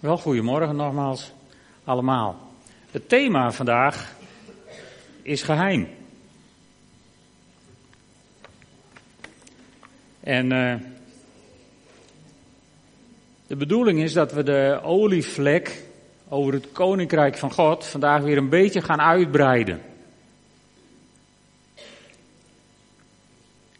Wel, goedemorgen nogmaals allemaal. Het thema vandaag is geheim. En de bedoeling is dat we de olievlek over het Koninkrijk van God vandaag weer een beetje gaan uitbreiden.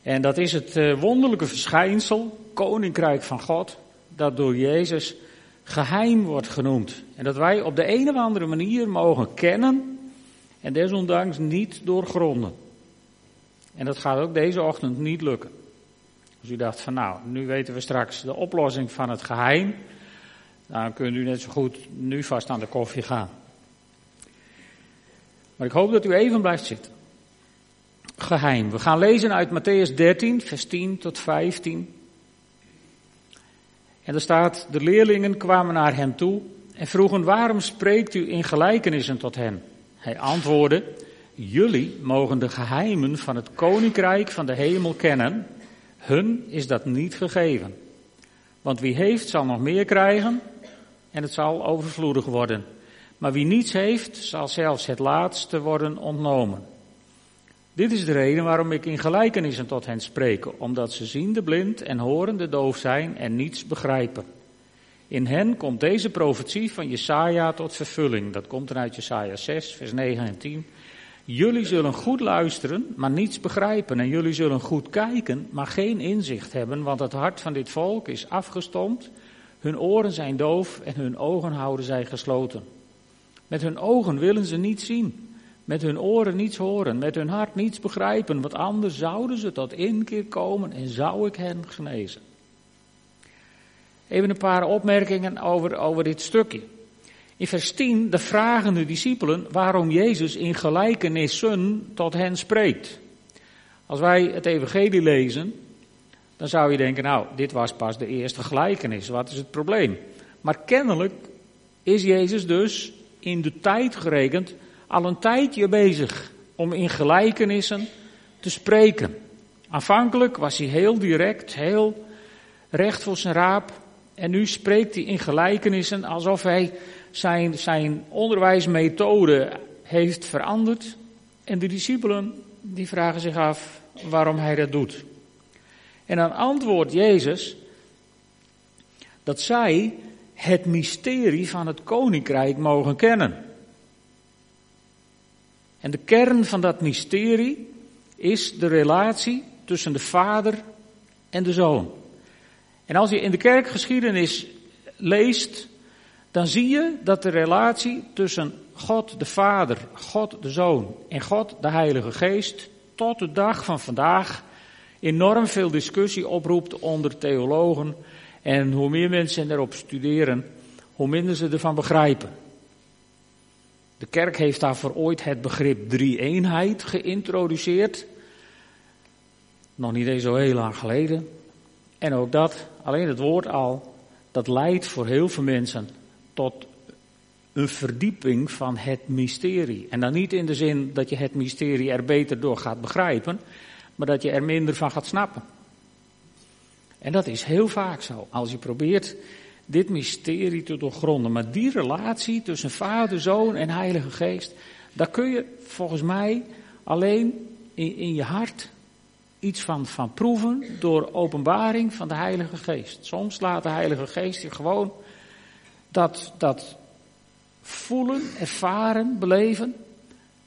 En dat is het wonderlijke verschijnsel, Koninkrijk van God, dat door Jezus geheim wordt genoemd. En dat wij op de een of andere manier mogen kennen en desondanks niet doorgronden. En dat gaat ook deze ochtend niet lukken. Als u dacht van nou, nu weten we straks de oplossing van het geheim, dan kunt u net zo goed nu vast aan de koffie gaan. Maar ik hoop dat u even blijft zitten. Geheim. We gaan lezen uit Mattheüs 13, vers 10 tot 15. En er staat, de leerlingen kwamen naar hem toe en vroegen, waarom spreekt u in gelijkenissen tot hen? Hij antwoordde, jullie mogen de geheimen van het koninkrijk van de hemel kennen. Hun is dat niet gegeven. Want wie heeft zal nog meer krijgen en het zal overvloedig worden. Maar wie niets heeft zal zelfs het laatste worden ontnomen. Dit is de reden waarom ik in gelijkenissen tot hen spreek, omdat ze ziende blind en horende doof zijn en niets begrijpen. In hen komt deze profetie van Jesaja tot vervulling. Dat komt eruit Jesaja 6, vers 9 en 10. Jullie zullen goed luisteren, maar niets begrijpen. En jullie zullen goed kijken, maar geen inzicht hebben, want het hart van dit volk is afgestompt. Hun oren zijn doof en hun ogen houden zij gesloten. Met hun ogen willen ze niet zien. Met hun oren niets horen, met hun hart niets begrijpen, want anders zouden ze tot inkeer komen en zou ik hen genezen. Even een paar opmerkingen over dit stukje. In vers 10, dan vragen de discipelen waarom Jezus in gelijkenissen tot hen spreekt. Als wij het evangelie lezen, dan zou je denken, nou, dit was pas de eerste gelijkenis, wat is het probleem? Maar kennelijk is Jezus dus in de tijd gerekend al een tijdje bezig om in gelijkenissen te spreken. Aanvankelijk was hij heel direct, heel recht voor zijn raap. En nu spreekt hij in gelijkenissen alsof hij zijn onderwijsmethode heeft veranderd. En de discipelen die vragen zich af waarom hij dat doet. En dan antwoordt Jezus dat zij het mysterie van het koninkrijk mogen kennen. En de kern van dat mysterie is de relatie tussen de vader en de zoon. En als je in de kerkgeschiedenis leest, dan zie je dat de relatie tussen God de Vader, God de Zoon en God de Heilige Geest tot de dag van vandaag enorm veel discussie oproept onder theologen. En hoe meer mensen erop studeren, hoe minder ze ervan begrijpen. De kerk heeft daarvoor ooit het begrip drie-eenheid geïntroduceerd. Nog niet eens zo heel lang geleden. En ook dat, alleen het woord al, dat leidt voor heel veel mensen tot een verdieping van het mysterie. En dan niet in de zin dat je het mysterie er beter door gaat begrijpen, maar dat je er minder van gaat snappen. En dat is heel vaak zo. Als je probeert dit mysterie te doorgronden. Maar die relatie tussen Vader, Zoon en Heilige Geest, daar kun je volgens mij alleen in je hart iets van proeven door openbaring van de Heilige Geest. Soms laat de Heilige Geest je gewoon dat voelen, ervaren, beleven.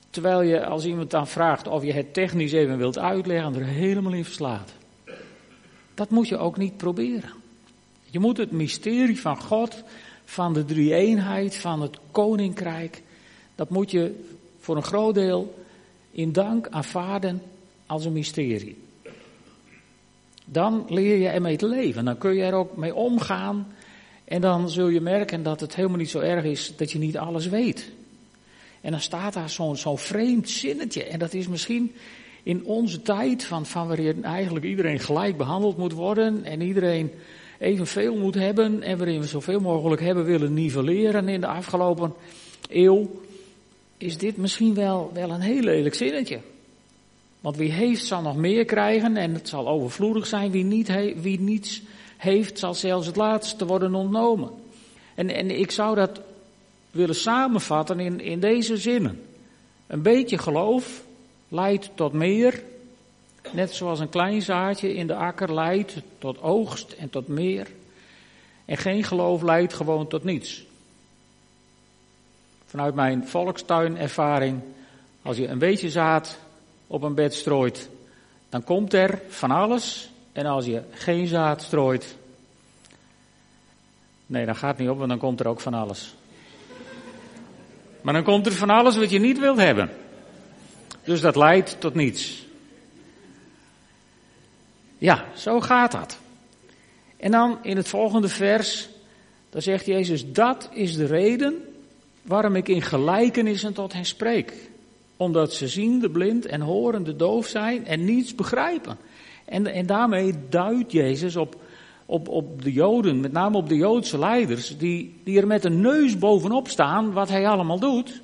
Terwijl je, als iemand dan vraagt of je het technisch even wilt uitleggen, er helemaal in verslaat. Dat moet je ook niet proberen. Je moet het mysterie van God, van de drie-eenheid, van het koninkrijk, dat moet je voor een groot deel in dank aanvaarden als een mysterie. Dan leer je ermee te leven, dan kun je er ook mee omgaan en dan zul je merken dat het helemaal niet zo erg is dat je niet alles weet. En dan staat daar zo'n vreemd zinnetje en dat is misschien in onze tijd van waarin eigenlijk iedereen gelijk behandeld moet worden en iedereen evenveel moet hebben en waarin we zoveel mogelijk hebben willen nivelleren in de afgelopen eeuw, is dit misschien wel een heel lelijk zinnetje. Want wie heeft zal nog meer krijgen en het zal overvloedig zijn. Wie niets heeft zal zelfs het laatste worden ontnomen. En ik zou dat willen samenvatten in deze zinnen. Een beetje geloof leidt tot meer, net zoals een klein zaadje in de akker leidt tot oogst en tot meer. En geen geloof leidt gewoon tot niets. Vanuit mijn volkstuinervaring, als je een beetje zaad op een bed strooit, dan komt er van alles. En als je geen zaad strooit, nee, dat gaat niet op, want dan komt er ook van alles. Maar dan komt er van alles wat je niet wilt hebben. Dus dat leidt tot niets. Ja, zo gaat dat. En dan in het volgende vers, dan zegt Jezus, dat is de reden waarom ik in gelijkenissen tot hen spreek. Omdat ze ziende blind en horende doof zijn en niets begrijpen. En daarmee duidt Jezus op de Joden, met name op de Joodse leiders, die er met een neus bovenop staan wat hij allemaal doet.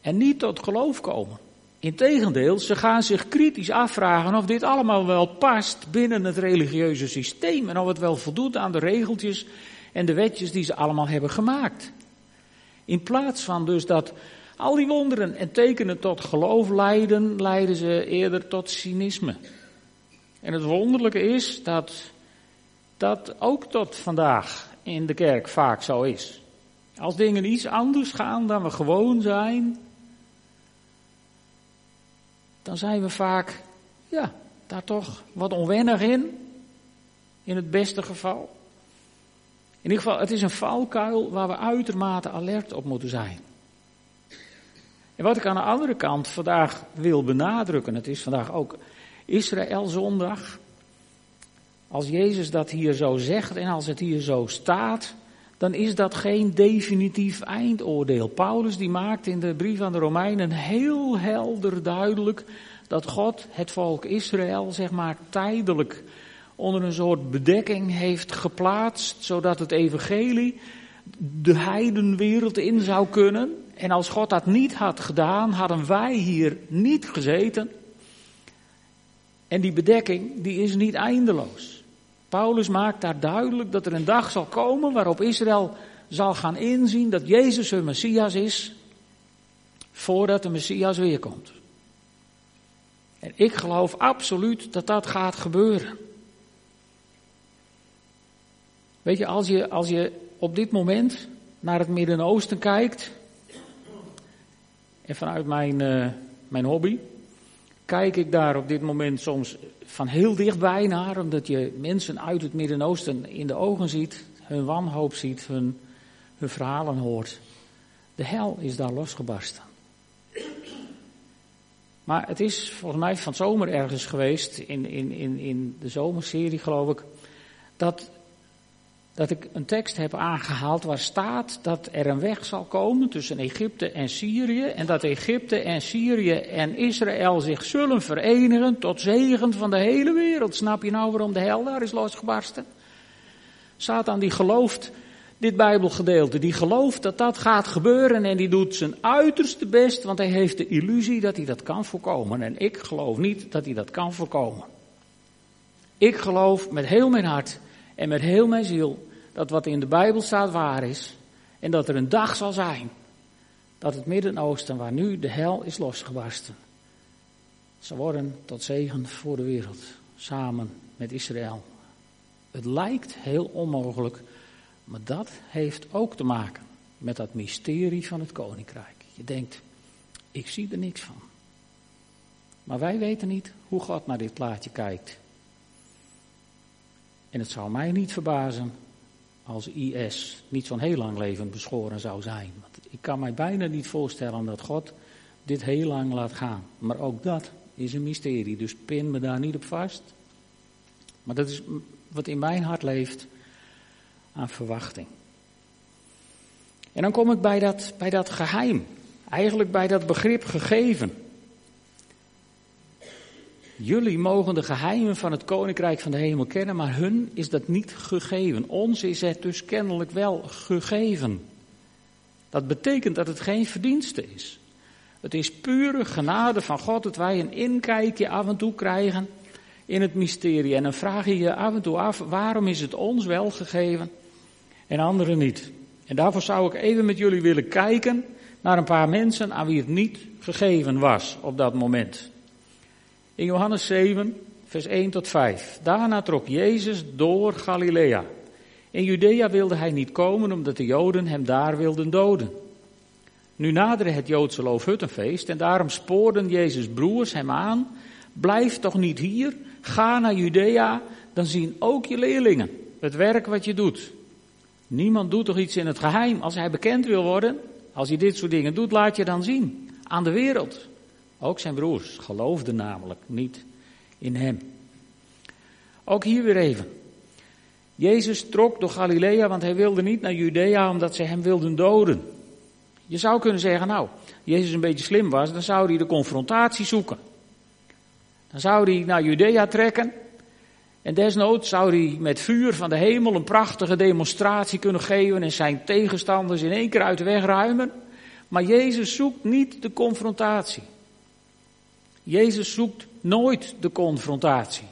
En niet tot geloof komen. Integendeel, ze gaan zich kritisch afvragen of dit allemaal wel past binnen het religieuze systeem. En of het wel voldoet aan de regeltjes en de wetjes die ze allemaal hebben gemaakt. In plaats van dus dat al die wonderen en tekenen tot geloof leiden, leiden ze eerder tot cynisme. En het wonderlijke is dat dat ook tot vandaag in de kerk vaak zo is. Als dingen iets anders gaan dan we gewoon zijn, dan zijn we vaak, ja, daar toch wat onwennig in het beste geval. In ieder geval, het is een valkuil waar we uitermate alert op moeten zijn. En wat ik aan de andere kant vandaag wil benadrukken, het is vandaag ook Israëlzondag. Als Jezus dat hier zo zegt en als het hier zo staat, dan is dat geen definitief eindoordeel. Paulus die maakt in de brief aan de Romeinen heel helder duidelijk dat God het volk Israël, zeg maar, tijdelijk onder een soort bedekking heeft geplaatst, zodat het evangelie de heidenwereld in zou kunnen. En als God dat niet had gedaan, hadden wij hier niet gezeten. En die bedekking, die is niet eindeloos. Paulus maakt daar duidelijk dat er een dag zal komen waarop Israël zal gaan inzien dat Jezus hun Messias is, voordat de Messias weer komt. En ik geloof absoluut dat dat gaat gebeuren. Weet je, als je op dit moment naar het Midden-Oosten kijkt, en vanuit mijn hobby kijk ik daar op dit moment soms van heel dichtbij naar, omdat je mensen uit het Midden-Oosten in de ogen ziet, hun wanhoop ziet, hun verhalen hoort. De hel is daar losgebarsten. Maar het is volgens mij van zomer ergens geweest, in de zomerserie geloof ik, dat ik een tekst heb aangehaald waar staat dat er een weg zal komen tussen Egypte en Syrië, en dat Egypte en Syrië en Israël zich zullen verenigen tot zegen van de hele wereld. Snap je nou waarom de hel daar is losgebarsten? Satan die gelooft dit Bijbelgedeelte, die gelooft dat dat gaat gebeuren en die doet zijn uiterste best, want hij heeft de illusie dat hij dat kan voorkomen. En ik geloof niet dat hij dat kan voorkomen. Ik geloof met heel mijn hart en met heel mijn ziel dat wat in de Bijbel staat waar is. En dat er een dag zal zijn dat het Midden-Oosten, waar nu de hel is losgebarsten, zal worden tot zegen voor de wereld. Samen met Israël. Het lijkt heel onmogelijk. Maar dat heeft ook te maken met dat mysterie van het koninkrijk. Je denkt, ik zie er niks van. Maar wij weten niet hoe God naar dit plaatje kijkt. En het zou mij niet verbazen als IS niet zo'n heel lang leven beschoren zou zijn. Want ik kan mij bijna niet voorstellen dat God dit heel lang laat gaan. Maar ook dat is een mysterie, dus pin me daar niet op vast. Maar dat is wat in mijn hart leeft aan verwachting. En dan kom ik bij dat geheim, eigenlijk bij dat begrip gegeven. Jullie mogen de geheimen van het koninkrijk van de hemel kennen, maar hun is dat niet gegeven. Ons is het dus kennelijk wel gegeven. Dat betekent dat het geen verdienste is. Het is pure genade van God dat wij een inkijkje af en toe krijgen in het mysterie. En dan vraag je je af en toe af, waarom is het ons wel gegeven en anderen niet. En daarvoor zou ik even met jullie willen kijken naar een paar mensen aan wie het niet gegeven was op dat moment. In Johannes 7, vers 1 tot 5. Daarna trok Jezus door Galilea. In Judea wilde hij niet komen omdat de Joden hem daar wilden doden. Nu naderde het Joodse Loofhuttenfeest en daarom spoorden Jezus' broers hem aan. Blijf toch niet hier, ga naar Judea, dan zien ook je leerlingen het werk wat je doet. Niemand doet toch iets in het geheim als hij bekend wil worden? Als hij dit soort dingen doet, laat je dan zien aan de wereld. Ook zijn broers geloofden namelijk niet in hem. Ook hier weer even. Jezus trok door Galilea, want hij wilde niet naar Judea omdat ze hem wilden doden. Je zou kunnen zeggen, nou, Jezus een beetje slim was, dan zou hij de confrontatie zoeken. Dan zou hij naar Judea trekken en desnoods zou hij met vuur van de hemel een prachtige demonstratie kunnen geven en zijn tegenstanders in één keer uit de weg ruimen. Maar Jezus zoekt niet de confrontatie. Jezus zoekt nooit de confrontatie.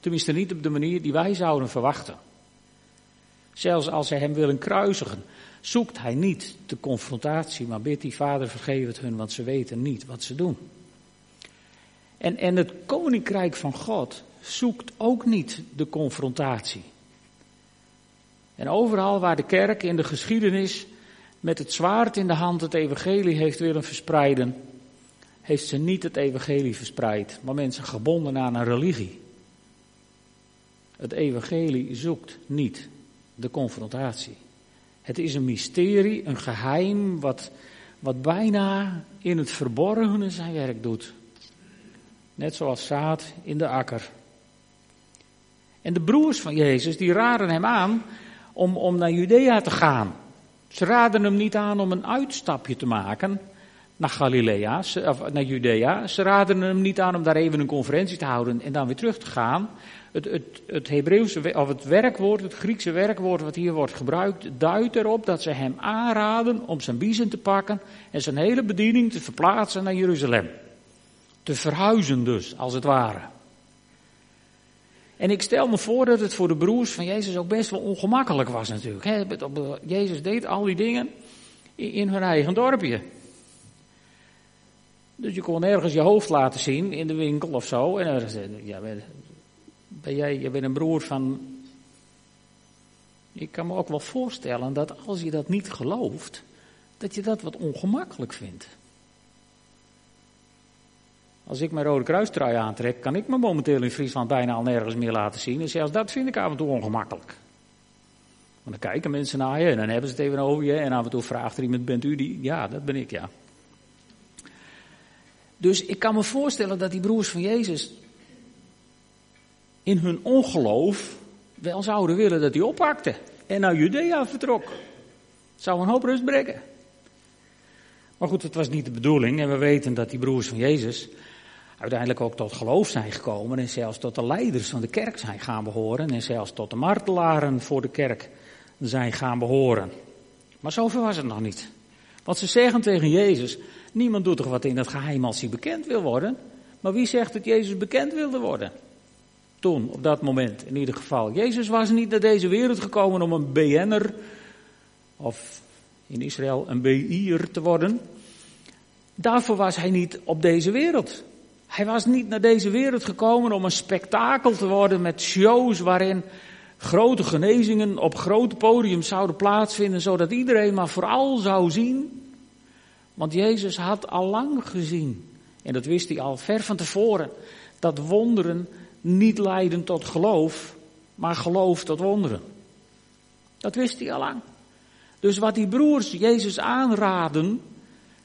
Tenminste niet op de manier die wij zouden verwachten. Zelfs als zij hem willen kruisigen, zoekt hij niet de confrontatie, maar bidt die Vader vergeef het hun, want ze weten niet wat ze doen. En het koninkrijk van God zoekt ook niet de confrontatie. En overal waar de kerk in de geschiedenis met het zwaard in de hand het evangelie heeft willen verspreiden, heeft ze niet het evangelie verspreid, maar mensen gebonden aan een religie. Het evangelie zoekt niet de confrontatie. Het is een mysterie, een geheim, wat bijna in het verborgene zijn werk doet. Net zoals zaad in de akker. En de broers van Jezus, die raden hem aan om naar Judea te gaan. Ze raden hem niet aan om een uitstapje te maken naar Galilea, of naar Judea. Ze raden hem niet aan om daar even een conferentie te houden en dan weer terug te gaan. Het Hebreeuwse, of het werkwoord, het Griekse werkwoord wat hier wordt gebruikt, duidt erop dat ze hem aanraden om zijn biezen te pakken en zijn hele bediening te verplaatsen naar Jeruzalem. Te verhuizen dus, als het ware. En ik stel me voor dat het voor de broers van Jezus ook best wel ongemakkelijk was natuurlijk. Jezus deed al die dingen in hun eigen dorpje. Dus je kon ergens je hoofd laten zien in de winkel of zo. En ergens, ja, je bent een broer van... Ik kan me ook wel voorstellen dat als je dat niet gelooft, dat je dat wat ongemakkelijk vindt. Als ik mijn Rode Kruistrui aantrek, kan ik me momenteel in Friesland bijna al nergens meer laten zien. En zelfs dat vind ik af en toe ongemakkelijk. Want dan kijken mensen naar je en dan hebben ze het even over je. En af en toe vraagt er iemand, bent u die? Ja, dat ben ik, ja. Dus ik kan me voorstellen dat die broers van Jezus in hun ongeloof wel zouden willen dat hij oppakte. En naar Judea vertrok. Het zou een hoop rust brengen. Maar goed, het was niet de bedoeling. En we weten dat die broers van Jezus uiteindelijk ook tot geloof zijn gekomen en zelfs tot de leiders van de kerk zijn gaan behoren en zelfs tot de martelaren voor de kerk zijn gaan behoren. Maar zover was het nog niet. Want ze zeggen tegen Jezus, niemand doet toch wat in het geheim als hij bekend wil worden? Maar wie zegt dat Jezus bekend wilde worden? Toen, op dat moment in ieder geval. Jezus was niet naar deze wereld gekomen om een BN'er of in Israël een BI'er te worden. Daarvoor was hij niet op deze wereld. Hij was niet naar deze wereld gekomen om een spektakel te worden met shows waarin grote genezingen op grote podiums zouden plaatsvinden, zodat iedereen maar vooral zou zien. Want Jezus had al lang gezien, en dat wist hij al ver van tevoren, dat wonderen niet leiden tot geloof, maar geloof tot wonderen. Dat wist hij al lang. Dus wat die broers Jezus aanraden,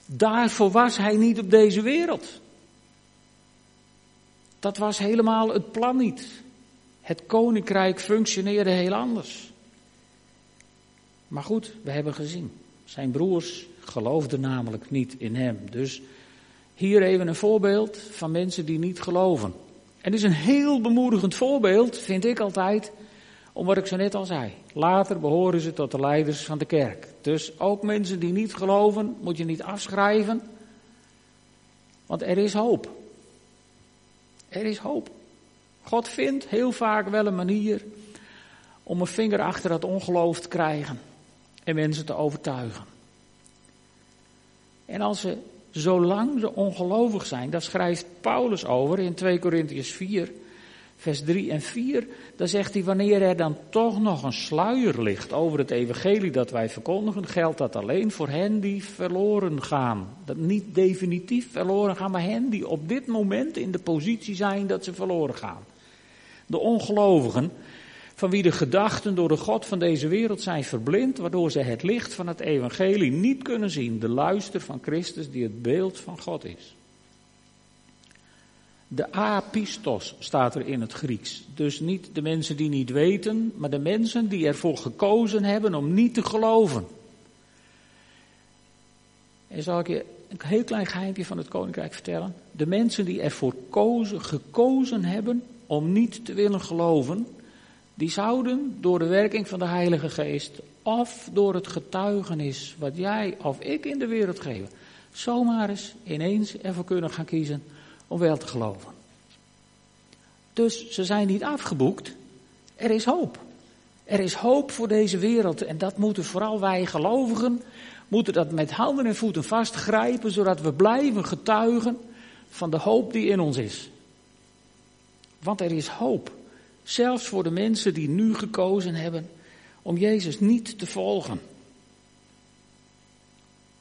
daarvoor was hij niet op deze wereld. Dat was helemaal het plan niet. Het koninkrijk functioneerde heel anders. Maar goed, we hebben gezien. Zijn broers geloofden namelijk niet in hem. Dus hier even een voorbeeld van mensen die niet geloven. En het is een heel bemoedigend voorbeeld, vind ik altijd, om wat ik zo net al zei. Later behoren ze tot de leiders van de kerk. Dus ook mensen die niet geloven, moet je niet afschrijven. Want er is hoop. Er is hoop. God vindt heel vaak wel een manier om een vinger achter dat ongeloof te krijgen en mensen te overtuigen. En als ze zolang ze ongelovig zijn, daar schrijft Paulus over in 2 Korintiërs 4, vers 3 en 4. Daar zegt hij, wanneer er dan toch nog een sluier ligt over het evangelie dat wij verkondigen, geldt dat alleen voor hen die verloren gaan. Dat niet definitief verloren gaan, maar hen die op dit moment in de positie zijn dat ze verloren gaan. De ongelovigen, van wie de gedachten door de God van deze wereld zijn verblind, waardoor ze het licht van het evangelie niet kunnen zien. De luister van Christus die het beeld van God is. De apistos staat er in het Grieks. Dus niet de mensen die niet weten, maar de mensen die ervoor gekozen hebben om niet te geloven. En zal ik je een heel klein geheimje van het koninkrijk vertellen? De mensen die ervoor gekozen hebben om niet te willen geloven, die zouden door de werking van de Heilige Geest of door het getuigenis wat jij of ik in de wereld geven, zomaar eens ineens ervoor kunnen gaan kiezen om wel te geloven. Dus ze zijn niet afgeboekt. Er is hoop. Er is hoop voor deze wereld. En dat moeten vooral wij gelovigen, moeten dat met handen en voeten vastgrijpen, zodat we blijven getuigen van de hoop die in ons is. Want er is hoop. Zelfs voor de mensen die nu gekozen hebben om Jezus niet te volgen.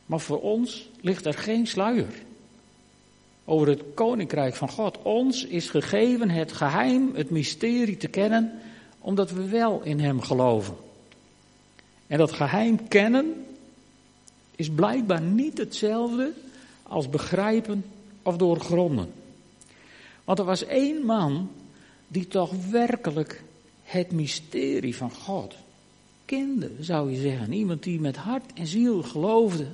Maar voor ons ligt er geen sluier over het koninkrijk van God. Ons is gegeven het geheim, het mysterie te kennen, omdat we wel in hem geloven. En dat geheim kennen is blijkbaar niet hetzelfde als begrijpen of doorgronden. Want er was één man die toch werkelijk het mysterie van God kende, zou je zeggen. Iemand die met hart en ziel geloofde.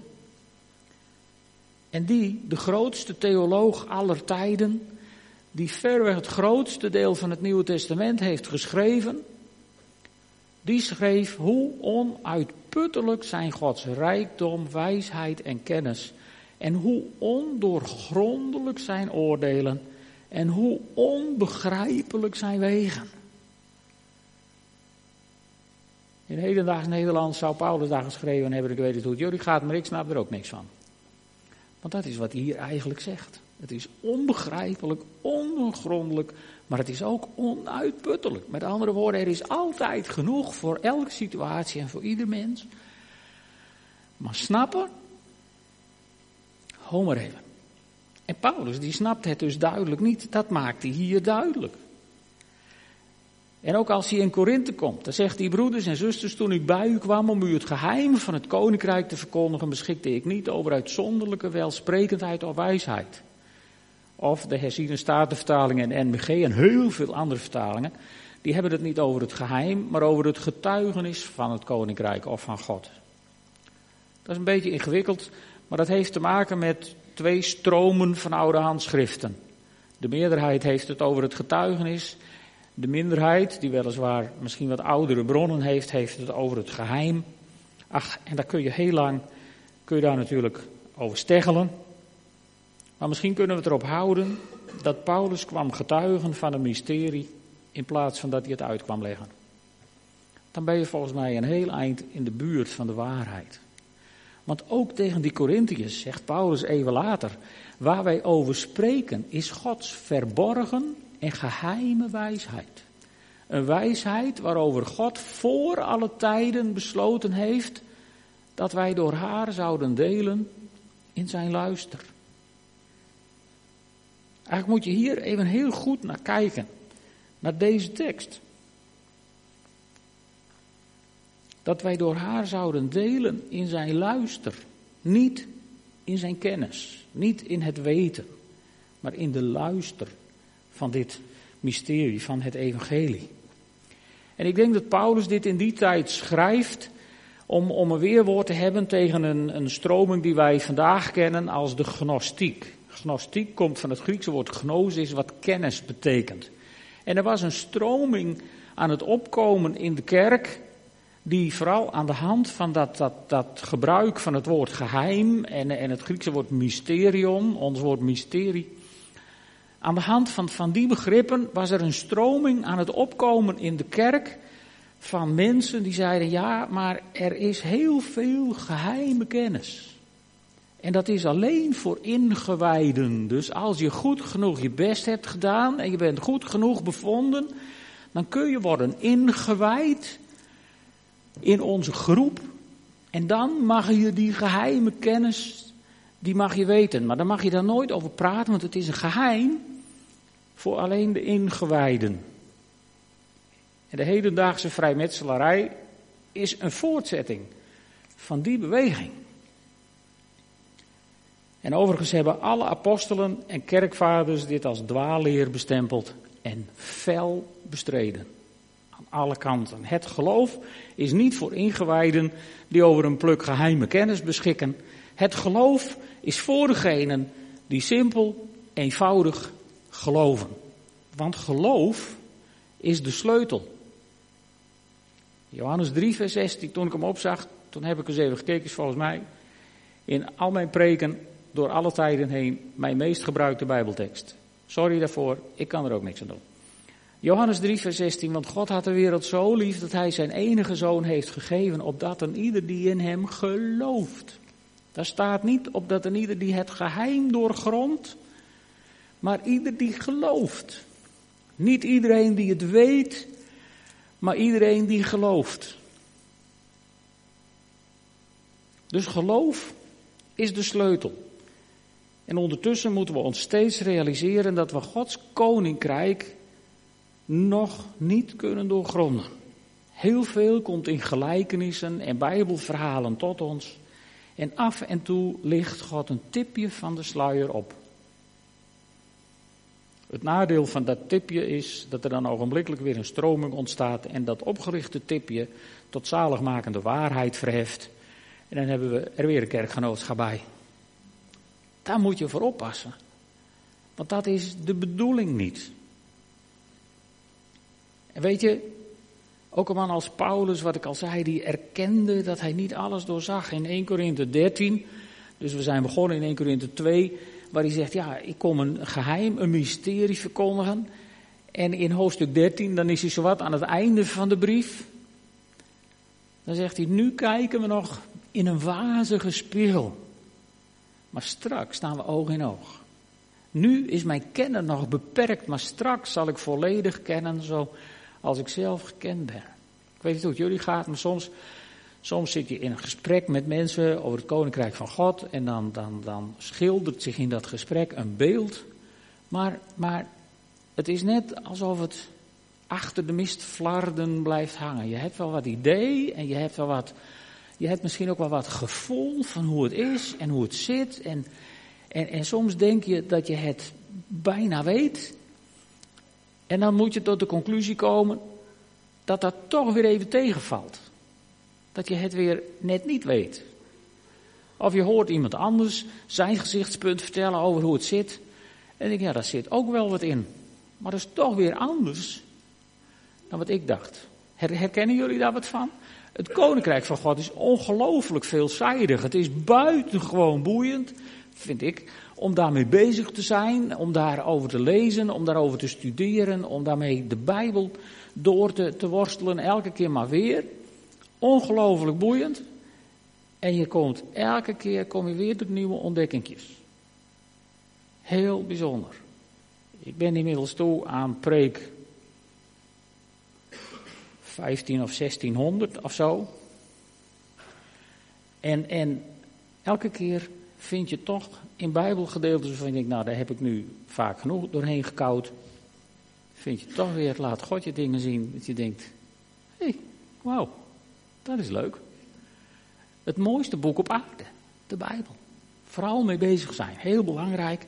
En die, de grootste theoloog aller tijden, die verreweg het grootste deel van het Nieuwe Testament heeft geschreven, die schreef hoe onuitputtelijk zijn Gods rijkdom, wijsheid en kennis. En hoe ondoorgrondelijk zijn oordelen. En hoe onbegrijpelijk zijn wegen. In hedendaags Nederland zou Paulus daar geschreven hebben, ik weet het hoe het jullie gaat, maar ik snap er ook niks van. Want dat is wat hij hier eigenlijk zegt. Het is onbegrijpelijk, ongrondelijk, maar het is ook onuitputtelijk. Met andere woorden, er is altijd genoeg voor elke situatie en voor ieder mens. Maar snappen? Hou maar even. En Paulus, die snapt het dus duidelijk niet. Dat maakt hij hier duidelijk. En ook als hij in Korinthe komt, dan zegt hij, broeders en zusters, toen ik bij u kwam om u het geheim van het koninkrijk te verkondigen, beschikte ik niet over uitzonderlijke welsprekendheid of wijsheid. Of de herziene statenvertalingen en NBG en heel veel andere vertalingen, die hebben het niet over het geheim, maar over het getuigenis van het koninkrijk of van God. Dat is een beetje ingewikkeld, maar dat heeft te maken met 2 stromen van oude handschriften. De meerderheid heeft het over het getuigenis. De minderheid, die weliswaar misschien wat oudere bronnen heeft, heeft het over het geheim. Ach, en daar kun je heel lang, daar natuurlijk over steggelen. Maar misschien kunnen we het erop houden dat Paulus kwam getuigen van een mysterie in plaats van dat hij het uit kwam leggen. Dan ben je volgens mij een heel eind in de buurt van de waarheid. Want ook tegen die Korintiërs, zegt Paulus even later, waar wij over spreken is Gods verborgen en geheime wijsheid. Een wijsheid waarover God voor alle tijden besloten heeft dat wij door haar zouden delen in zijn luister. Eigenlijk moet je hier even heel goed naar kijken, naar deze tekst. Dat wij door haar zouden delen in zijn luister. Niet in zijn kennis, niet in het weten, maar in de luister van dit mysterie, van het evangelie. En ik denk dat Paulus dit in die tijd schrijft om een weerwoord te hebben tegen een stroming die wij vandaag kennen als de gnostiek. Gnostiek komt van het Griekse woord gnosis, wat kennis betekent. En er was een stroming aan het opkomen in de kerk, die vooral aan de hand van dat gebruik van het woord geheim en het Griekse woord mysterion, ons woord mysterie. Aan de hand van die begrippen was er een stroming aan het opkomen in de kerk van mensen die zeiden, ja, maar er is heel veel geheime kennis. En dat is alleen voor ingewijden. Dus als je goed genoeg je best hebt gedaan en je bent goed genoeg bevonden, dan kun je worden ingewijd in onze groep. En dan mag je die geheime kennis, die mag je weten. Maar daar mag je dan nooit over praten, want het is een geheim voor alleen de ingewijden. En de hedendaagse vrijmetselarij is een voortzetting van die beweging. En overigens hebben alle apostelen en kerkvaders dit als dwaalleer bestempeld en fel bestreden. Aan alle kanten. Het geloof is niet voor ingewijden die over een pluk geheime kennis beschikken. Het geloof is voor degenen die simpel, eenvoudig geloven. Want geloof is de sleutel. Johannes 3 vers 16, toen ik hem opzag, toen heb ik eens even gekeken, is volgens mij in al mijn preken door alle tijden heen mijn meest gebruikte Bijbeltekst. Sorry daarvoor, ik kan er ook niks aan doen. Johannes 3 vers 16, want God had de wereld zo lief dat hij zijn enige zoon heeft gegeven, opdat een ieder die in hem gelooft. Daar staat niet opdat een ieder die het geheim doorgrondt, maar ieder die gelooft. Niet iedereen die het weet, maar iedereen die gelooft. Dus geloof is de sleutel. En ondertussen moeten we ons steeds realiseren dat we Gods koninkrijk nog niet kunnen doorgronden. Heel veel komt in gelijkenissen en Bijbelverhalen tot ons. En af en toe ligt God een tipje van de sluier op. Het nadeel van dat tipje is dat er dan ogenblikkelijk weer een stroming ontstaat en dat opgerichte tipje tot zaligmakende waarheid verheft. En dan hebben we er weer een kerkgenootschap bij. Daar moet je voor oppassen. Want dat is de bedoeling niet. En weet je, ook een man als Paulus, wat ik al zei, die erkende dat hij niet alles doorzag. In 1 Korintiërs 13, dus we zijn begonnen in 1 Korintiërs 2... waar hij zegt, ja, ik kom een geheim, een mysterie verkondigen. En in hoofdstuk 13, dan is hij zowat aan het einde van de brief. Dan zegt hij, nu kijken we nog in een wazige spiegel. Maar straks staan we oog in oog. Nu is mijn kennen nog beperkt, maar straks zal ik volledig kennen zoals ik zelf gekend ben. Ik weet niet hoe het jullie gaat, maar soms zit je in een gesprek met mensen over het Koninkrijk van God en dan schildert zich in dat gesprek een beeld. Maar het is net alsof het achter de mistvlarden blijft hangen. Je hebt wel wat idee en je hebt misschien ook wel wat gevoel van hoe het is en hoe het zit. En soms denk je dat je het bijna weet. En dan moet je tot de conclusie komen dat dat toch weer even tegenvalt. Dat je het weer net niet weet. Of je hoort iemand anders zijn gezichtspunt vertellen over hoe het zit. En denk, ja, daar zit ook wel wat in. Maar dat is toch weer anders dan wat ik dacht. Herkennen jullie daar wat van? Het Koninkrijk van God is ongelooflijk veelzijdig. Het is buitengewoon boeiend, vind ik, om daarmee bezig te zijn, om daarover te lezen, om daarover te studeren, om daarmee de Bijbel door te worstelen, elke keer maar weer. Ongelooflijk boeiend. En je komt elke keer weer tot nieuwe ontdekkingjes. Heel bijzonder. Ik ben inmiddels toe aan preek 15 of 1600 of zo. En elke keer vind je toch in Bijbelgedeeltes waarvan je denkt, nou, daar heb ik nu vaak genoeg doorheen gekauwd. Vind je toch weer, laat God je dingen zien, dat je denkt, hé, wauw. Dat is leuk. Het mooiste boek op aarde, de Bijbel. Vooral mee bezig zijn, heel belangrijk.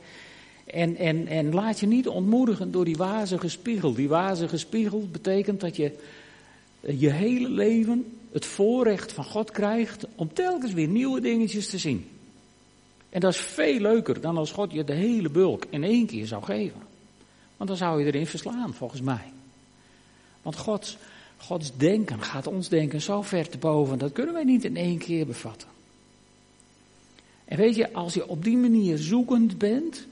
En laat je niet ontmoedigen door die wazige spiegel. Die wazige spiegel betekent dat je je hele leven het voorrecht van God krijgt om telkens weer nieuwe dingetjes te zien. En dat is veel leuker dan als God je de hele bulk in één keer zou geven. Want dan zou je erin verslaan, volgens mij. Want Gods denken gaat ons denken zo ver te boven, dat kunnen wij niet in één keer bevatten. En weet je, als je op die manier zoekend bent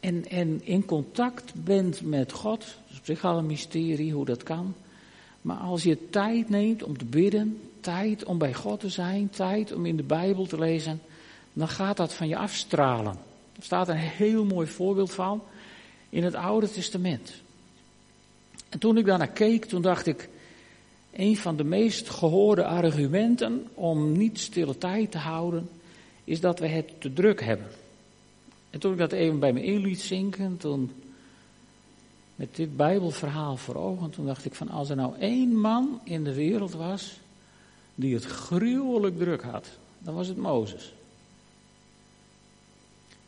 en in contact bent met God, dat is op zich al een mysterie hoe dat kan, Maar als je tijd neemt om te bidden, tijd om bij God te zijn, tijd om in de Bijbel te lezen, dan gaat dat van je afstralen. Er staat een heel mooi voorbeeld van in het Oude Testament. En toen ik daarnaar keek, toen dacht ik, een van de meest gehoorde argumenten om niet stille tijd te houden, is dat we het te druk hebben. En toen ik dat even bij me in liet zinken, toen met dit Bijbelverhaal voor ogen, toen dacht ik van, als er nou één man in de wereld was die het gruwelijk druk had, dan was het Mozes.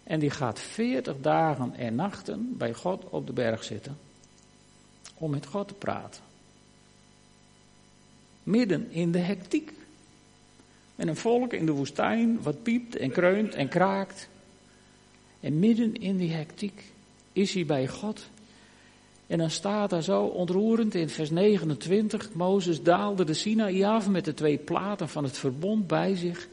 En die gaat 40 dagen en nachten bij God op de berg zitten om met God te praten. Midden in de hectiek. Met een volk in de woestijn wat piept en kreunt en kraakt. En midden in die hectiek is hij bij God. En dan staat daar zo ontroerend in vers 29. Mozes daalde de Sinaï af met de 2 platen van het verbond bij zich.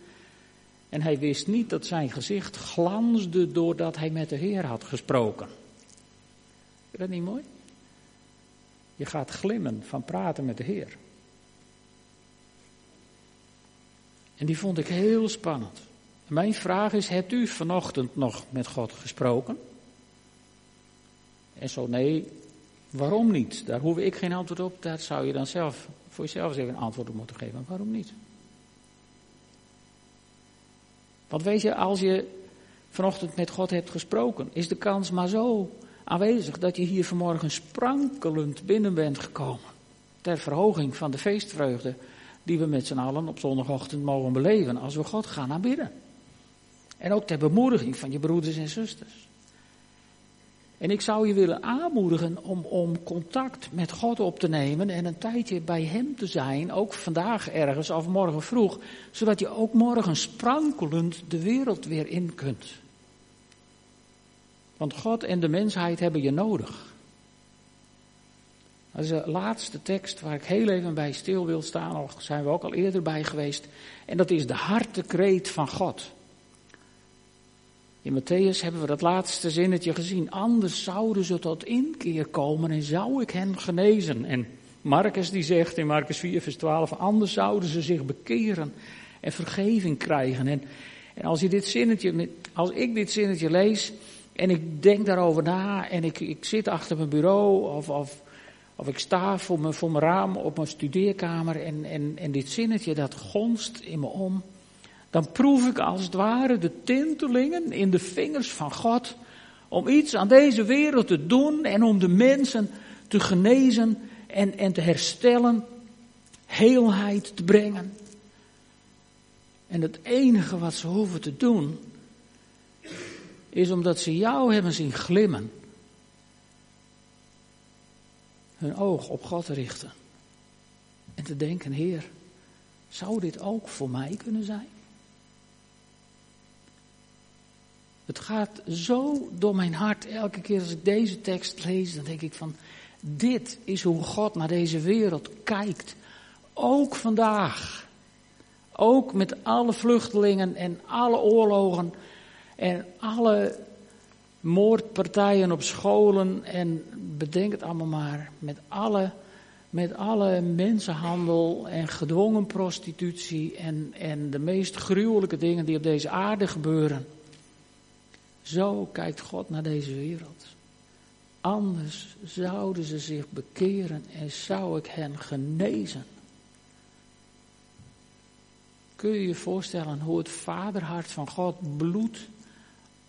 En hij wist niet dat zijn gezicht glansde doordat hij met de Heer had gesproken. Is dat niet mooi? Je gaat glimmen van praten met de Heer. En die vond ik heel spannend. En mijn vraag is, hebt u vanochtend nog met God gesproken? En zo nee, waarom niet? Daar hoef ik geen antwoord op. Daar zou je dan zelf voor jezelf eens even een antwoord op moeten geven. Waarom niet? Want weet je, als je vanochtend met God hebt gesproken, is de kans maar zo aanwezig dat je hier vanmorgen sprankelend binnen bent gekomen. Ter verhoging van de feestvreugde die we met z'n allen op zondagochtend mogen beleven als we God gaan aanbidden. En ook ter bemoediging van je broeders en zusters. En ik zou je willen aanmoedigen om contact met God op te nemen en een tijdje bij hem te zijn, ook vandaag ergens of morgen vroeg, zodat je ook morgen sprankelend de wereld weer in kunt. Want God en de mensheid hebben je nodig. Dat is de laatste tekst waar ik heel even bij stil wil staan, al zijn we ook al eerder bij geweest. En dat is de hartekreet van God. In Mattheüs hebben we dat laatste zinnetje gezien. Anders zouden ze tot inkeer komen en zou ik hen genezen. En Marcus die zegt in Marcus 4 vers 12, anders zouden ze zich bekeren en vergeving krijgen. En als je dit zinnetje, als ik dit zinnetje lees en ik denk daarover na en ik zit achter mijn bureau of ik sta voor mijn raam op mijn studeerkamer en dit zinnetje dat gonst in me om, dan proef ik als het ware de tintelingen in de vingers van God om iets aan deze wereld te doen en om de mensen te genezen en te herstellen, heelheid te brengen. En het enige wat ze hoeven te doen, is omdat ze jou hebben zien glimmen, hun oog op God te richten en te denken, Heer, zou dit ook voor mij kunnen zijn? Het gaat zo door mijn hart, elke keer als ik deze tekst lees, dan denk ik van, dit is hoe God naar deze wereld kijkt. Ook vandaag. Ook met alle vluchtelingen en alle oorlogen en alle moordpartijen op scholen en bedenk het allemaal maar, met alle mensenhandel en gedwongen prostitutie en de meest gruwelijke dingen die op deze aarde gebeuren. Zo kijkt God naar deze wereld. Anders zouden ze zich bekeren en zou ik hen genezen. Kun je je voorstellen hoe het vaderhart van God bloedt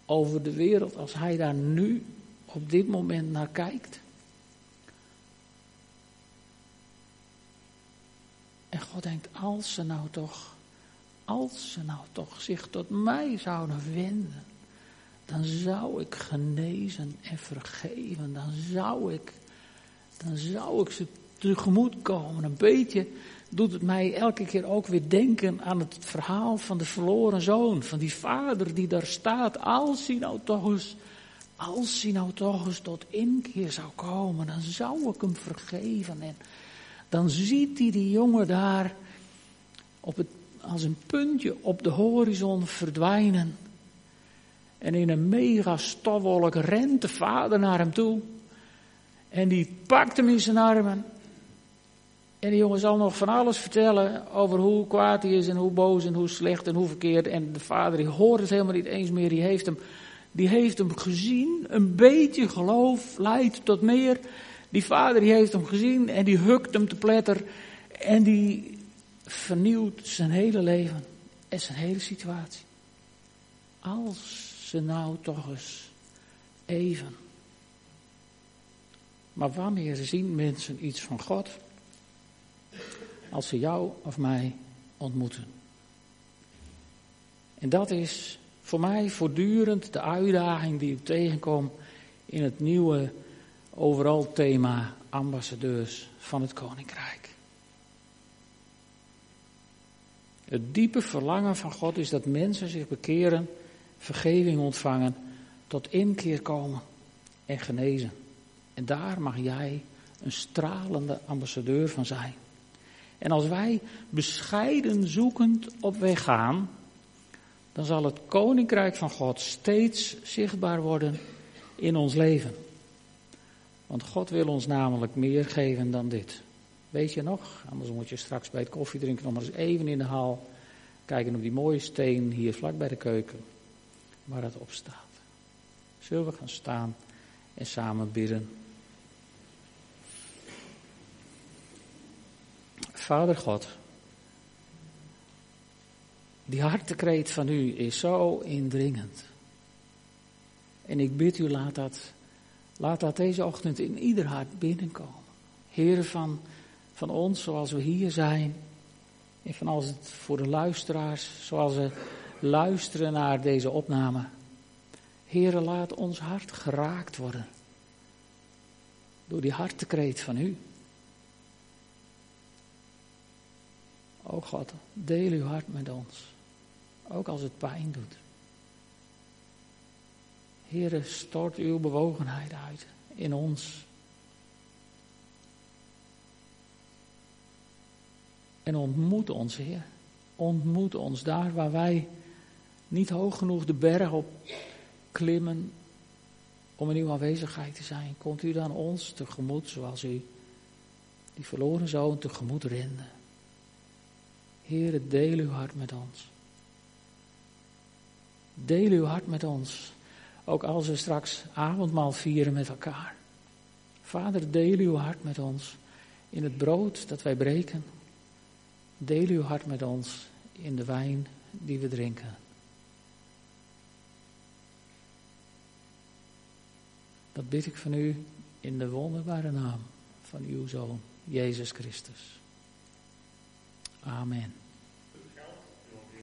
over de wereld als hij daar nu op dit moment naar kijkt? En God denkt, als ze nou toch zich tot mij zouden wenden, dan zou ik genezen en vergeven. Dan zou ik ze tegemoetkomen. Een beetje doet het mij elke keer ook weer denken aan het verhaal van de verloren zoon. Van die vader die daar staat. Als hij nou toch eens tot inkeer zou komen, dan zou ik hem vergeven. En dan ziet hij die jongen daar als een puntje op de horizon verdwijnen. En in een mega stofwolk rent de vader naar hem toe. En die pakt hem in zijn armen. En die jongen zal nog van alles vertellen over hoe kwaad hij is en hoe boos en hoe slecht en hoe verkeerd. En de vader, die hoort het helemaal niet eens meer, die heeft hem gezien. Een beetje geloof leidt tot meer. Die vader, die heeft hem gezien en die hukt hem te pletter. En die vernieuwt zijn hele leven en zijn hele situatie. Als ze nou toch eens even. Maar wanneer zien mensen iets van God? Als ze jou of mij ontmoeten. En dat is voor mij voortdurend de uitdaging die ik tegenkom in het nieuwe overal thema ambassadeurs van het Koninkrijk. Het diepe verlangen van God is dat mensen zich bekeren, vergeving ontvangen, tot inkeer komen en genezen. En daar mag jij een stralende ambassadeur van zijn. En als wij bescheiden zoekend op weg gaan, dan zal het Koninkrijk van God steeds zichtbaar worden in ons leven. Want God wil ons namelijk meer geven dan dit. Weet je nog? Anders moet je straks bij het koffiedrinken nog maar eens even in de hal kijken op die mooie steen hier vlak bij de keuken, waar het op staat. Zullen we gaan staan en samen bidden? Vader God, die hartekreet van u is zo indringend. En ik bid u, laat dat deze ochtend in ieder hart binnenkomen. Heer, van ons zoals we hier zijn. En van als het voor de luisteraars, zoals ze luisteren naar deze opname. Heer, laat ons hart geraakt worden. Door die hartekreet van u. O God, deel uw hart met ons, ook als het pijn doet. Heere, stort uw bewogenheid uit in ons. En ontmoet ons, Heer. Ontmoet ons daar waar wij niet hoog genoeg de berg op klimmen om in uw aanwezigheid te zijn. Komt u dan ons tegemoet zoals u die verloren zoon tegemoet rende. Heere, deel uw hart met ons. Deel uw hart met ons. Ook als we straks avondmaal vieren met elkaar. Vader, deel uw hart met ons. In het brood dat wij breken. Deel uw hart met ons. In de wijn die we drinken. Dat bid ik van u in de wonderbare naam van uw Zoon, Jezus Christus. Amen.